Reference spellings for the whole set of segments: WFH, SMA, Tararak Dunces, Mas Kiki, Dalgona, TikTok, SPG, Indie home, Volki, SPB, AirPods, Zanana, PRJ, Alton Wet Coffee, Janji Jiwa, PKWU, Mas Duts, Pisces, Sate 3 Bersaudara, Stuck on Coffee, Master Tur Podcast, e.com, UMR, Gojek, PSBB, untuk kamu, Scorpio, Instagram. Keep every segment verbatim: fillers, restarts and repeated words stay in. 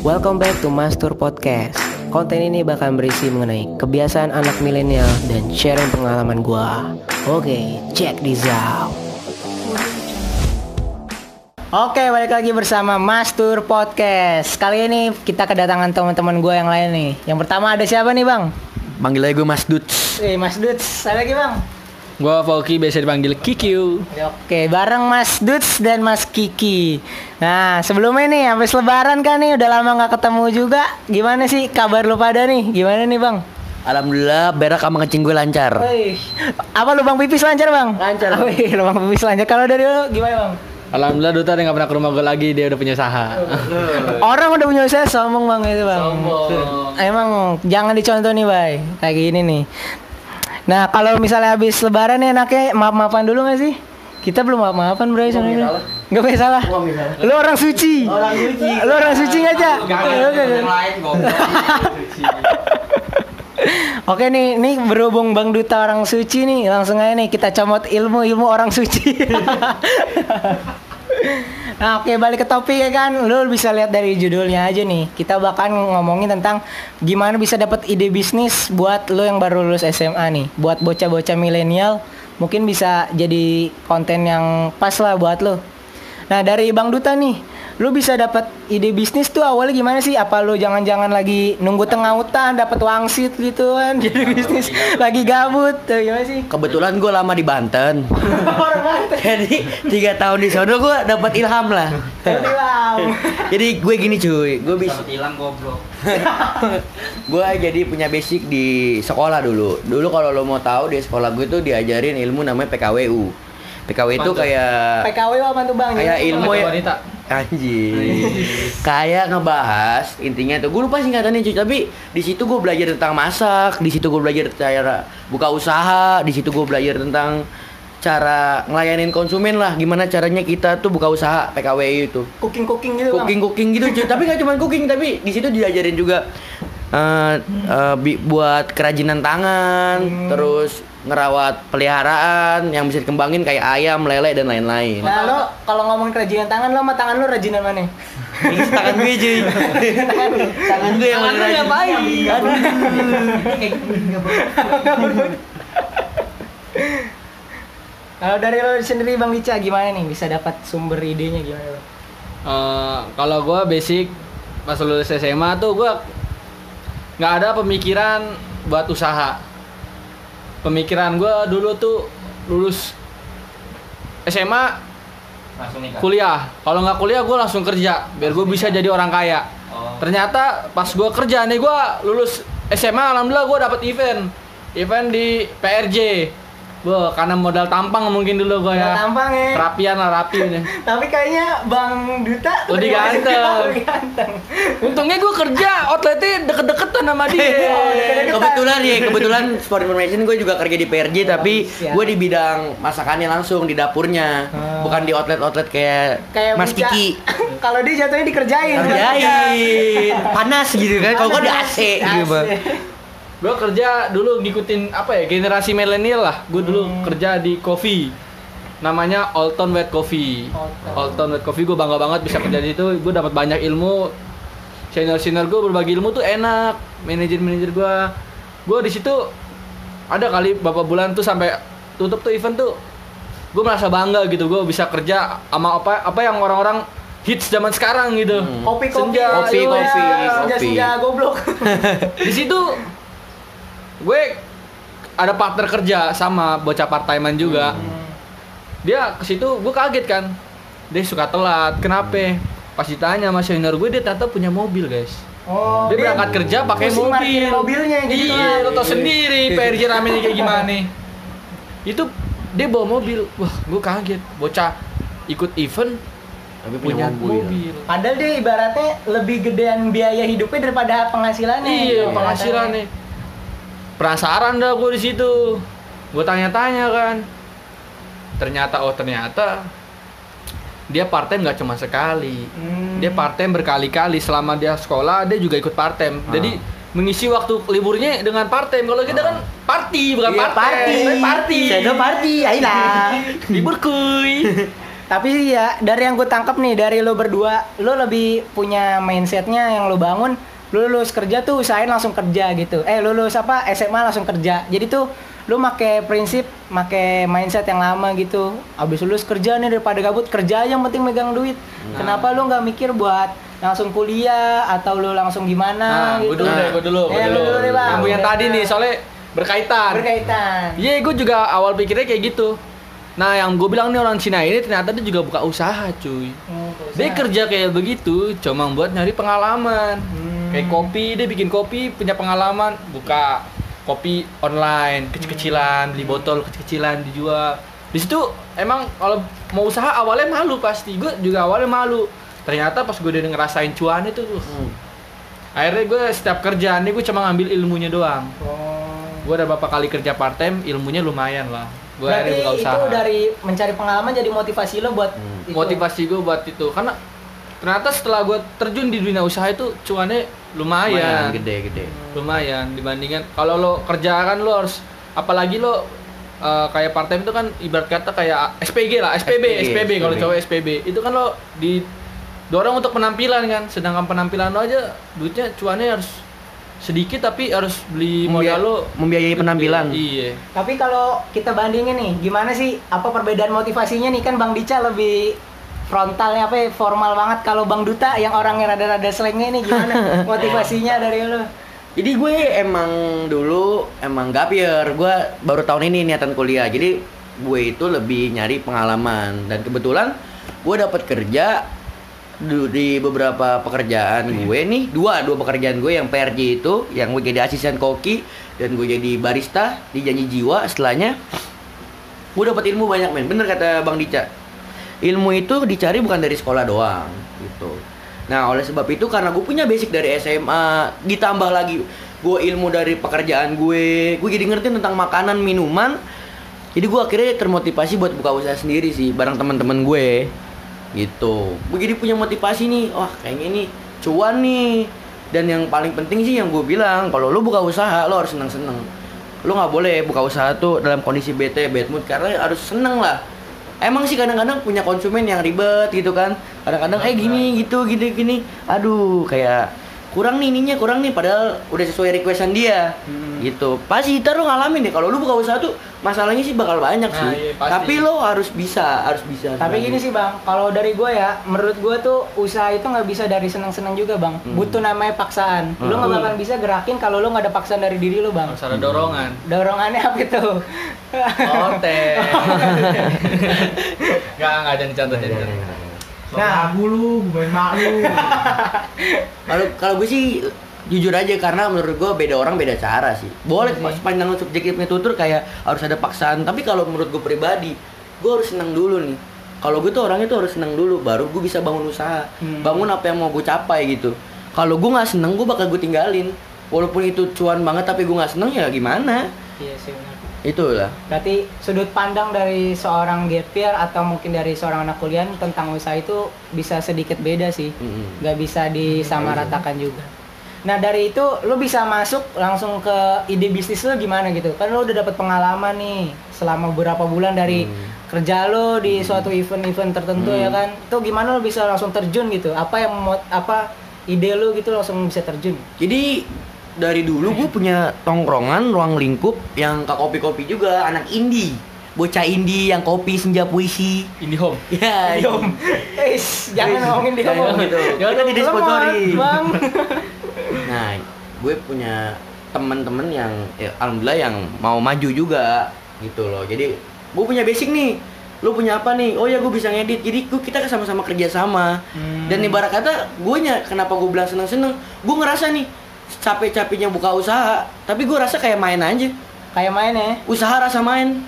Welcome back to Master Tur Podcast. Konten ini bakal berisi mengenai kebiasaan anak milenial dan sharing pengalaman gua. Oke, check this out. Oke, balik lagi bersama Mas Tur Podcast. Kali ini kita kedatangan teman-teman gue yang lain nih. Yang pertama ada siapa nih, Bang? Panggil aja gue Mas Duts. Eh, Mas Duts. Ada lagi, Bang? Gue Volki, biasa dipanggil Kikiu. Oke, bareng Mas Duts dan Mas Kiki. Nah, sebelumnya nih, habis lebaran kan nih, udah lama gak ketemu juga. Gimana sih kabar lu pada nih? Gimana nih, Bang? Alhamdulillah, berak sama kencing gue lancar. Wih. Apa lubang pipis lancar, Bang? Lancar. Wih, lubang pipis lancar. Kalau dari lu gimana, Bang? Alhamdulillah Duta dia gak pernah ke rumah gue lagi, dia udah punya usaha. Orang udah punya usaha sombong Bang itu Bang. Sombong. Emang jangan dicontoh nih Bay, kayak gini nih. Nah kalau misalnya habis lebaran nih enaknya maaf-maafan dulu gak sih? Kita belum maaf-maafan bro sama ini. Enggak bisa salah. Lu orang suci. Orang suci. Lu orang suci enggak, Cak? Oke nih, nih berhubung Bang Duta orang suci nih, langsung aja nih kita comot ilmu-ilmu orang suci. Nah oke, balik ke topik ya kan, lu bisa lihat dari judulnya aja nih. Kita bahkan ngomongin tentang gimana bisa dapat ide bisnis buat lu yang baru lulus S M A nih. Buat bocah-bocah milenial, mungkin bisa jadi konten yang pas lah buat lu. Nah dari Bang Duta nih, lu bisa dapat ide bisnis tuh awalnya gimana sih? Apa lu jangan-jangan lagi nunggu tengah hutan dapat wangsit gitu kan? Jadi bisnis lagi gabut tuh gimana sih? Kebetulan gue lama di Banten. Orang Banten. Jadi tiga tahun di sono gue dapat ilham lah. Ilham. Jadi gue gini cuy, gue bisa hilang goblok. Gue jadi punya basic di sekolah dulu. Dulu kalau lo mau tahu di sekolah gue tuh diajarin ilmu namanya P K W U. P K W itu kayak P K W apa tuh Bang? Kayak ilmu ya anjir. Kayak ngebahas intinya tuh. Gue lupa singkatannya cuy, tapi di situ gue belajar tentang masak, di situ gue belajar cara buka usaha, di situ gue belajar tentang cara ngelayanin konsumen lah, gimana caranya kita tuh buka usaha P K W itu. Cooking-cooking gitu. Cooking-cooking gitu cuy. Tapi enggak cuma cooking, tapi di situ diajarin juga uh, uh, bi- buat kerajinan tangan, hmm. terus ngerawat peliharaan yang bisa dikembangin kayak ayam, lele dan lain-lain. Nah, lo kalau ngomongin kerajinan tangan lo sama tangan lo rajinan mana? Ini tangan gue cuy. Tangan, tangan gue yang mana? Tangan gue yang mana? Kalau dari lo sendiri Bang Dica gimana nih bisa dapat sumber idenya gimana lo? Uh, kalau gue basic pas lulus S M A tuh gue nggak ada pemikiran buat usaha. Pemikiran gue dulu tuh lulus S M A langsung nikah. Kuliah. Kalau nggak kuliah gue langsung kerja biar gue bisa jadi orang kaya. Oh. Ternyata pas gue kerja nih gue lulus S M A alhamdulillah gue dapet event, event di P R J. Bo, karena modal tampang mungkin dulu gue ya. Tampang ya. Rapian lah rapi nih. Tapi kayaknya Bang Duta udah ganteng. ganteng. Untungnya gue kerja outletnya deket-deketan sama dia. Oh, deket-deketan. Kebetulan ya, kebetulan for information gue juga kerja di P R J oh, tapi siap. Gue di bidang masakannya langsung di dapurnya, oh. bukan di outlet-outlet kayak, kayak Mas Buca. Kiki. Kalau dia jatuhnya dikerjain. Kerjain. Panas gitu kan. Kalau gue di A C gitu. Gue kerja dulu ngikutin apa ya generasi milenial lah. Gue dulu hmm. kerja di coffee, namanya Alton Wet Coffee. Alton Wet Coffee gue bangga banget bisa kerja di situ. Gue dapat banyak ilmu. Senior-senior gue berbagi ilmu tuh enak. Manajer-manajer gue, gue di situ ada kali beberapa bulan tuh sampai tutup tuh event tuh. Gue merasa bangga gitu. Gue bisa kerja sama apa apa yang orang-orang hits zaman sekarang gitu. Hmm. Kopi kopi kopi kopi senja goblok. Di situ gue ada partner kerja sama bocah part-timean juga. Hmm. Dia ke situ gue kaget kan. Dia suka telat. Kenapa? Pas ditanya sama senior gue dia ternyata punya mobil, guys. Oh, dia berangkat iya. kerja pakai mobil. Mobilnya gitu. Iya, lo tau sendiri P R J ramenya kayak gimana. Itu dia bawa mobil. Wah, gue kaget. Bocah ikut event tapi punya, punya mobil. mobil. Padahal dia ibaratnya lebih gedean biaya hidupnya daripada penghasilannya. Iya, penghasilannya. Katanya. Penasaran dah gue di situ, gue tanya-tanya kan, ternyata oh ternyata dia part time nggak cuma sekali, hmm. dia part time berkali-kali selama dia sekolah dia juga ikut part time, ah. jadi mengisi waktu liburnya dengan part time. Kalau kita ah. kan party bukan part time, party, party, shadow party, ayolah, libur kuy. Tapi ya dari yang gue tangkap nih, dari lo berdua, lo lebih punya mindsetnya yang lo bangun, lo lulus kerja tuh usahain langsung kerja gitu. Eh lulus apa S M A langsung kerja. Jadi tuh lo pakai prinsip, pakai mindset yang lama gitu. Abis lulus kerja nih, daripada gabut, kerja yang penting megang duit. Nah. Kenapa lo nggak mikir buat langsung kuliah atau lo langsung gimana? Nah, gitu. Gue dulu deh, gue dulu. Gue eh, dulu. dulu deh, bang. Yang tadi nih soalnya berkaitan. Berkaitan. Iya, yeah, gue juga awal pikirnya kayak gitu. Nah, yang gue bilang nih orang Cina ini ternyata dia juga buka usaha, cuy. Oh, usaha. Dia kerja kayak begitu, cuma buat nyari pengalaman. Hmm. Kayak kopi, dia bikin kopi, punya pengalaman, buka kopi online, kecil-kecilan, hmm. beli botol kecil-kecilan, dijual. Di situ emang kalau mau usaha awalnya malu pasti. Gue juga awalnya malu. Ternyata pas gue udah ngerasain cuan itu, hmm. akhirnya gue setiap kerjaan nih gue cuma ngambil ilmunya doang. Oh. Gue udah beberapa kali kerja part time, ilmunya lumayan lah. Gua berarti itu usaha. Dari mencari pengalaman jadi motivasi lo buat hmm. itu. Motivasi gue buat itu, karena ternyata setelah gue terjun di dunia usaha itu cuannya lumayan gede-gede, lumayan, lumayan dibandingkan kalau lo kerja kan lo harus, apalagi lo uh, kayak part time itu kan ibarat kata kayak S P G lah, S P B, S P B, S P B. Kalau cowok S P B itu kan lo didorong untuk penampilan kan, sedangkan penampilan lo aja duitnya cuannya harus sedikit tapi harus beli modal lo membiayai penampilan. Iya. Tapi kalau kita bandingin nih, gimana sih apa perbedaan motivasinya nih? Kan Bang Dica lebih frontalnya, apa ya, formal banget. Kalau Bang Duta yang orangnya rada-rada slangnya nih, gimana motivasinya dari lo? Jadi gue emang dulu emang gapir. Gue baru tahun ini niatan kuliah. Jadi gue itu lebih nyari pengalaman, dan kebetulan gue dapat kerja di beberapa pekerjaan hmm. gue nih, dua dua pekerjaan gue yang P R J itu, yang gue jadi asisten koki dan gue jadi barista di Janji Jiwa. Setelahnya gue dapat ilmu banyak, men. Bener kata Bang Dica, ilmu itu dicari bukan dari sekolah doang gitu. Nah oleh sebab itu, karena gue punya basic dari S M A, ditambah lagi gue ilmu dari pekerjaan gue, gue jadi ngerti tentang makanan, minuman. Jadi gue akhirnya termotivasi buat buka usaha sendiri sih, bareng teman-teman gue gitu. Gue jadi punya motivasi nih, wah kayaknya ini cuan nih. Dan yang paling penting sih yang gue bilang, kalau lo buka usaha lo harus seneng-seneng. Lo gak boleh buka usaha tuh dalam kondisi bete, bad mood, karena harus seneng lah. Emang sih kadang-kadang punya konsumen yang ribet gitu kan, kadang-kadang eh gini gitu, gini, gini, aduh kayak kurang nih ininya, kurang nih, padahal udah sesuai requestan dia hmm. gitu. Pasti kita lo ngalamin deh, kalau lo buka usaha tuh masalahnya sih bakal banyak sih. Nah, iya, tapi lo harus bisa, harus bisa. Tapi gini sih bang, kalau dari gue ya, menurut gue tuh usaha itu nggak bisa dari seneng-seneng juga bang. Hmm. Butuh namanya paksaan. Hmm. Lo nggak bakal bisa gerakin kalau lo nggak ada paksaan dari diri lo bang. Harus ada dorongan. Dorongannya apa itu? Ote. Gak nggak ada nih contohnya. Nah, aku lu, gue mak lu. Kalau kalau gue sih jujur aja, karena menurut gue beda orang beda cara sih. Boleh okay. Sepanjang subjektifnya tutur kayak harus ada paksaan, tapi kalau menurut gue pribadi, gue harus senang dulu nih. Kalau gue tuh orangnya tuh harus senang dulu, baru gue bisa bangun usaha, hmm. bangun apa yang mau gue capai gitu. Kalau gue nggak senang, gue bakal gue tinggalin. Walaupun itu cuan banget, tapi gue nggak senang ya gimana? Iya sih. Itulah. Berarti sudut pandang dari seorang gapir atau mungkin dari seorang anak kuliah tentang usaha itu bisa sedikit beda sih. Mm-hmm. Gak bisa disamaratakan mm-hmm. juga. Nah dari itu lo bisa masuk langsung ke ide bisnis lo gimana gitu. Kan lo udah dapat pengalaman nih selama beberapa bulan dari mm. kerja lo di mm. suatu event-event tertentu mm. ya kan. Itu gimana lo bisa langsung terjun gitu? Apa yang apa ide lo gitu langsung bisa terjun? Jadi dari dulu gue punya tongkrongan, ruang lingkup yang ke kopi-kopi juga, anak indie, bocah indie yang kopi, senja, puisi. Indie home. Ya, yeah, indie home. Eish, jangan ngomongin di home gitu. Kita di disponsori. Nah, gue punya teman-teman yang ya, alhamdulillah yang mau maju juga gitu loh. Jadi gue punya basic nih. Lu punya apa nih? Oh ya gue bisa ngedit. Jadi gue kita sama-sama kerja sama. Hmm. Dan ibarat kata gue nya kenapa gue bilang seneng-seneng? Gue ngerasa nih capek-capeknya buka usaha, tapi gue rasa kayak main aja. Kayak main ya? Usaha rasa main.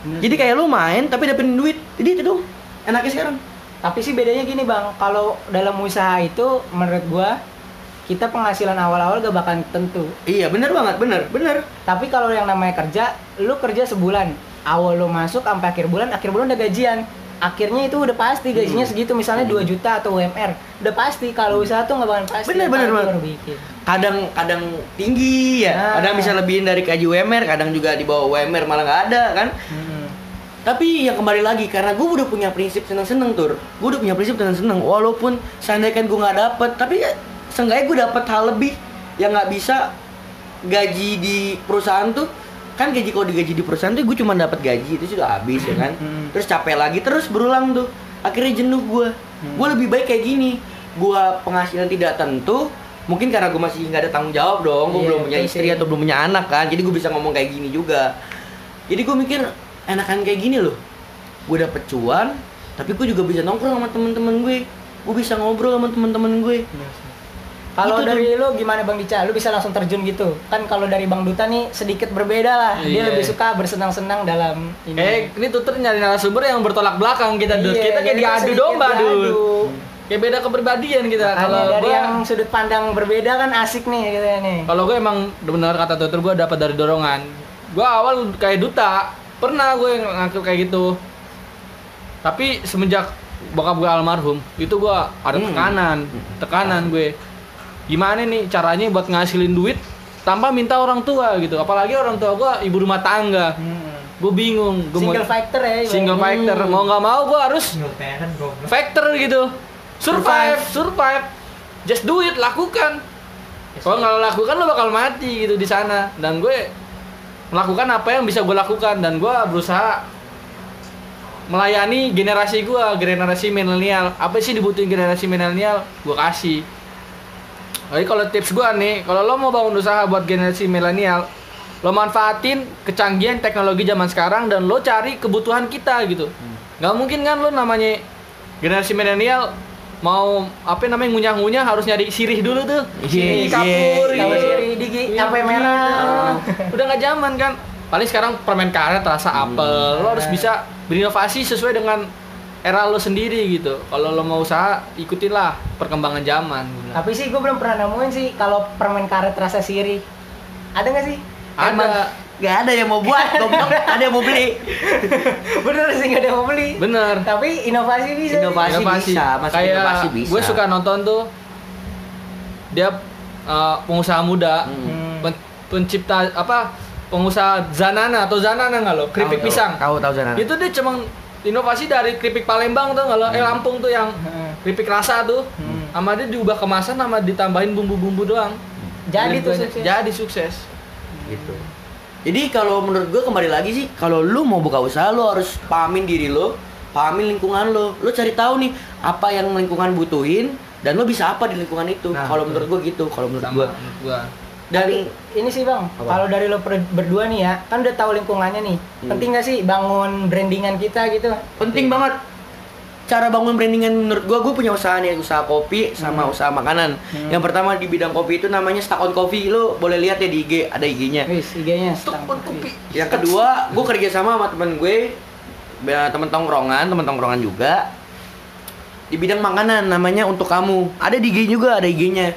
Bener. Jadi kayak lu main tapi dapetin duit. Jadi itu dong enaknya sekarang. Tapi sih bedanya gini bang, kalau dalam usaha itu menurut gue kita penghasilan awal-awal gak bakal tentu. Iya bener banget, bener, bener. Tapi kalau yang namanya kerja, lu kerja sebulan, awal lu masuk sampai akhir bulan, akhir bulan udah gajian. Akhirnya itu udah pasti gajinya hmm. segitu, misalnya hmm. dua juta atau U M R. Udah pasti kalau usaha tuh enggak bakal pasti. Bener, bener, bener. Kadang-kadang tinggi ya. Nah. Kadang bisa lebihin dari gaji U M R, kadang juga di bawah U M R malah enggak ada kan. Hmm. Tapi ya kembali lagi, karena gue udah punya prinsip seneng-seneng tur. Gue udah punya prinsip seneng-seneng. Walaupun seandainya gue gak dapet, tapi ya seenggaknya gue dapet hal lebih. Yang gak bisa gaji di perusahaan tuh. Kan gaji, kalau digaji di perusahaan tuh gue cuma dapet gaji, itu sudah habis ya kan. Terus capek lagi, terus berulang tuh. Akhirnya jenuh gue. Gue lebih baik kayak gini. Gue penghasilan tidak tentu. Mungkin karena gue masih gak ada tanggung jawab dong. Gue yeah, belum punya istri atau belum punya anak kan. Jadi gue bisa ngomong kayak gini juga. Jadi gue mikir enakan kayak gini loh, gue dapet cuan, tapi gue juga bisa nongkrong sama temen-temen gue, gue bisa ngobrol sama temen-temen gue. Kalau gitu dari lo gimana Bang Dica, lo bisa langsung terjun gitu? Kan kalau dari Bang Duta nih sedikit berbeda lah, yeah. Dia lebih suka bersenang-senang dalam ini. Eh, ini tutur nyari narasumber yang bertolak belakang kita, yeah, Dut. Kita kayak diadu domba, Dut. Kayak beda kepribadian kita. Kalau dari gua, yang sudut pandang berbeda kan asik nih gitu ya nih. Kalau gue emang benar kata tutur gue dapat dari dorongan. Gue awal kayak Duta. Pernah gue ngaku kayak gitu. Tapi semenjak bokap gue almarhum, itu gue ada tekanan, tekanan gue. Gimana nih caranya buat ngasilin duit tanpa minta orang tua gitu. Apalagi orang tua gue ibu rumah tangga. Gue bingung. Gua single mau, factor ya. Single hmm. factor. Mau nggak mau gue harus factor gitu. Survive, survive. Just do it, lakukan. Kalau nggak lakukan lo bakal mati gitu di sana. Dan gue melakukan apa yang bisa gue lakukan, dan gue berusaha melayani generasi gue, generasi milenial. Apa sih dibutuhin generasi milenial, gue kasih. Jadi kalau tips gue nih, kalau lo mau bangun usaha buat generasi milenial, lo manfaatin kecanggihan teknologi zaman sekarang dan lo cari kebutuhan kita gitu. Gak mungkin kan lo namanya generasi milenial mau apa namanya ngunyah-ngunyah harus nyari sirih dulu tuh, sirih kapur, kapur sirih, digi, sampai merah. Udah nggak zaman kan. Paling sekarang permen karet, rasa apel. Lo harus bisa berinovasi sesuai dengan era lo sendiri gitu. Kalau lo mau usaha, ikutinlah perkembangan zaman. Tapi sih gue belum pernah nemuin sih kalau permen karet rasa sirih. Ada nggak sih? Ada. Nggak ada yang mau buat, ada yang mau beli. Bener sih, nggak ada yang mau beli. Bener. Tapi inovasi bisa. Inovasi, inovasi bisa, masih kayak inovasi bisa. Gue suka nonton tuh, dia uh, pengusaha muda, hmm. pen, pencipta apa, pengusaha Zanana atau Zanana nggak lo? Keripik tau, pisang. Tahu tahu Zanana. Itu dia cuman inovasi dari keripik Palembang tuh nggak lo? Hmm. Eh Lampung tuh yang keripik rasa tuh, hmm. sama dia diubah kemasan, sama ditambahin bumbu-bumbu doang. Jadi tuh sukses. Jadi sukses. Gitu. Jadi kalau menurut gue kembali lagi sih, kalau lu mau buka usaha lu harus pahamin diri lu, pahamin lingkungan lu. Lu cari tahu nih apa yang lingkungan butuhin dan lu bisa apa di lingkungan itu. Nah, kalau menurut gue gitu, kalau menurut gue. Dari ini sih Bang, kalau dari lu berdua nih ya, kan udah tahu lingkungannya nih. Hmm. Penting enggak sih bangun brandingan kita gitu? Penting banget. Cara bangun brandingan menurut gue, gue punya usaha nih, usaha kopi sama hmm. usaha makanan. Hmm. Yang pertama di bidang kopi itu namanya Stuck on Coffee, lo boleh lihat ya di I G, ada I G-nya. Wis, I G-nya Stuck on Coffee. Yang kedua, gue kerja sama sama temen gue, temen tongkrongan, temen tongkrongan juga. Di bidang makanan namanya Untuk Kamu, ada di I G juga, ada I G-nya.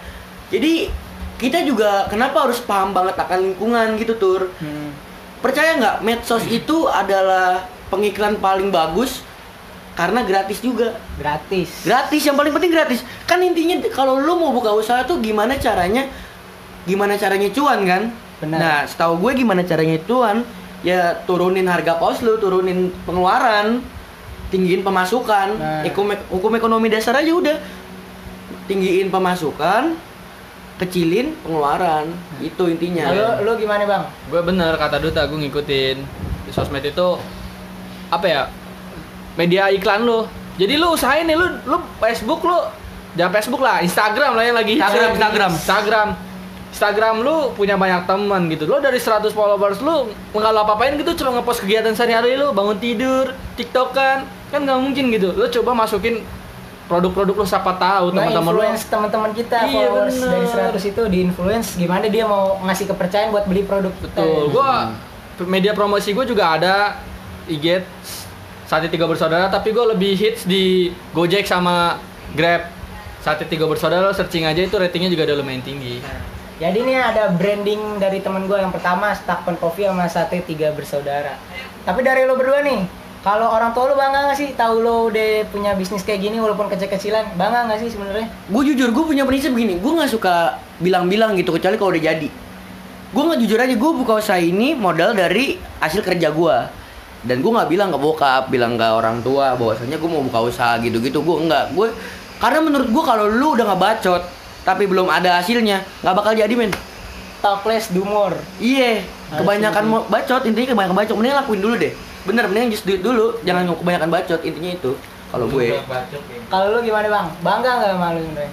Jadi kita juga kenapa harus paham banget akan lingkungan gitu tur. Hmm. Percaya nggak, medsos itu adalah pengiklan paling bagus. Karena gratis juga. Gratis. Gratis, yang paling penting gratis. Kan intinya kalau lu mau buka usaha tuh gimana caranya, gimana caranya cuan kan? Benar. Nah, setahu gue gimana caranya cuan, ya turunin harga kos lu, turunin pengeluaran, tinggiin pemasukan. Nah. Hukum, hukum ekonomi dasar aja udah. Tinggiin pemasukan, kecilin pengeluaran. Nah. Itu intinya. Lu, lu gimana Bang? Gue bener kata Duta, gue ngikutin. Di sosmed itu apa ya? Media iklan lo. Jadi lo usahain nih, lo lo Facebook lo, jangan Facebook lah, Instagram lah yang lagi Instagram Instagram Instagram. Instagram lo punya banyak teman gitu. Lo dari seratus followers lo enggak lo apa-apain gitu, cuma ngepost kegiatan sehari-hari lo, bangun tidur, TikTok-an. Kan enggak mungkin gitu. Lo coba masukin produk-produk lo, siapa tahu nah, teman-teman lo. Influence teman-teman kita iya, followers bener. Dari seratus itu di-influence gimana dia mau ngasih kepercayaan buat beli produk. Betul. Gua media promosi gue juga ada I G Sate tiga Bersaudara, tapi gue lebih hits di Gojek sama Grab. Sate tiga Bersaudara, searching aja, itu ratingnya juga udah lumayan tinggi. Jadi ini ada branding dari temen gue yang pertama, Stuck on Coffee sama Sate tiga Bersaudara. Tapi dari lo berdua nih, kalau orang tua lo bangga gak sih tahu lo udah punya bisnis kayak gini walaupun kecil-kecilan? Bangga gak sih sebenarnya? Gue jujur, gue punya prinsip gini, gue gak suka bilang-bilang gitu, kecuali kalau udah jadi. Gue gak jujur aja, gue buka usaha ini modal dari hasil kerja gue. Dan gue nggak bilang ke bokap, bilang ke orang tua bahwasanya gue mau buka usaha gitu-gitu. Gue nggak, gue karena menurut gue kalau lu udah nggak bacot tapi belum ada hasilnya nggak bakal jadi men. Toples dumor. Iya, kebanyakan bacot, intinya kebanyakan bacot. Mending lakuin dulu deh. Bener, mending just do it dulu. Jangan kebanyakan bacot, intinya itu. Kalau gue. Kalau lu gimana bang? Bangga nggak sama lu sebenarnya?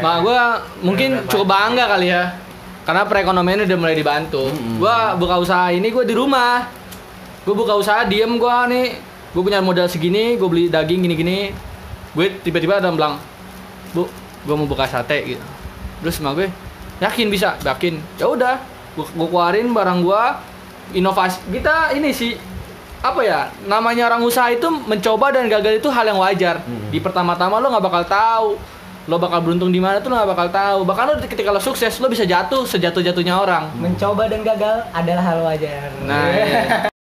Nah, gue mungkin cukup bangga kali ya. Karena perekonomian udah mulai dibantu. Mm-hmm. Gue buka usaha ini gue di rumah. Gue buka usaha diem gue nih. Gue punya modal segini, gue beli daging gini-gini. Gue tiba-tiba ada bilang, bu, gue mau buka sate gitu. Terus sama gue, yakin bisa? Yakin. Ya udah, gue keluarin barang gue, inovasi. Kita ini sih apa ya? Namanya orang usaha itu mencoba dan gagal itu hal yang wajar. Mm-hmm. Di pertama-tama lo nggak bakal tahu. Lo bakal beruntung di mana tuh lo gak bakal tahu. Bahkan lo ketika lo sukses lo bisa jatuh sejatuh-jatuhnya orang. Mencoba dan gagal adalah hal wajar. Nah, iya.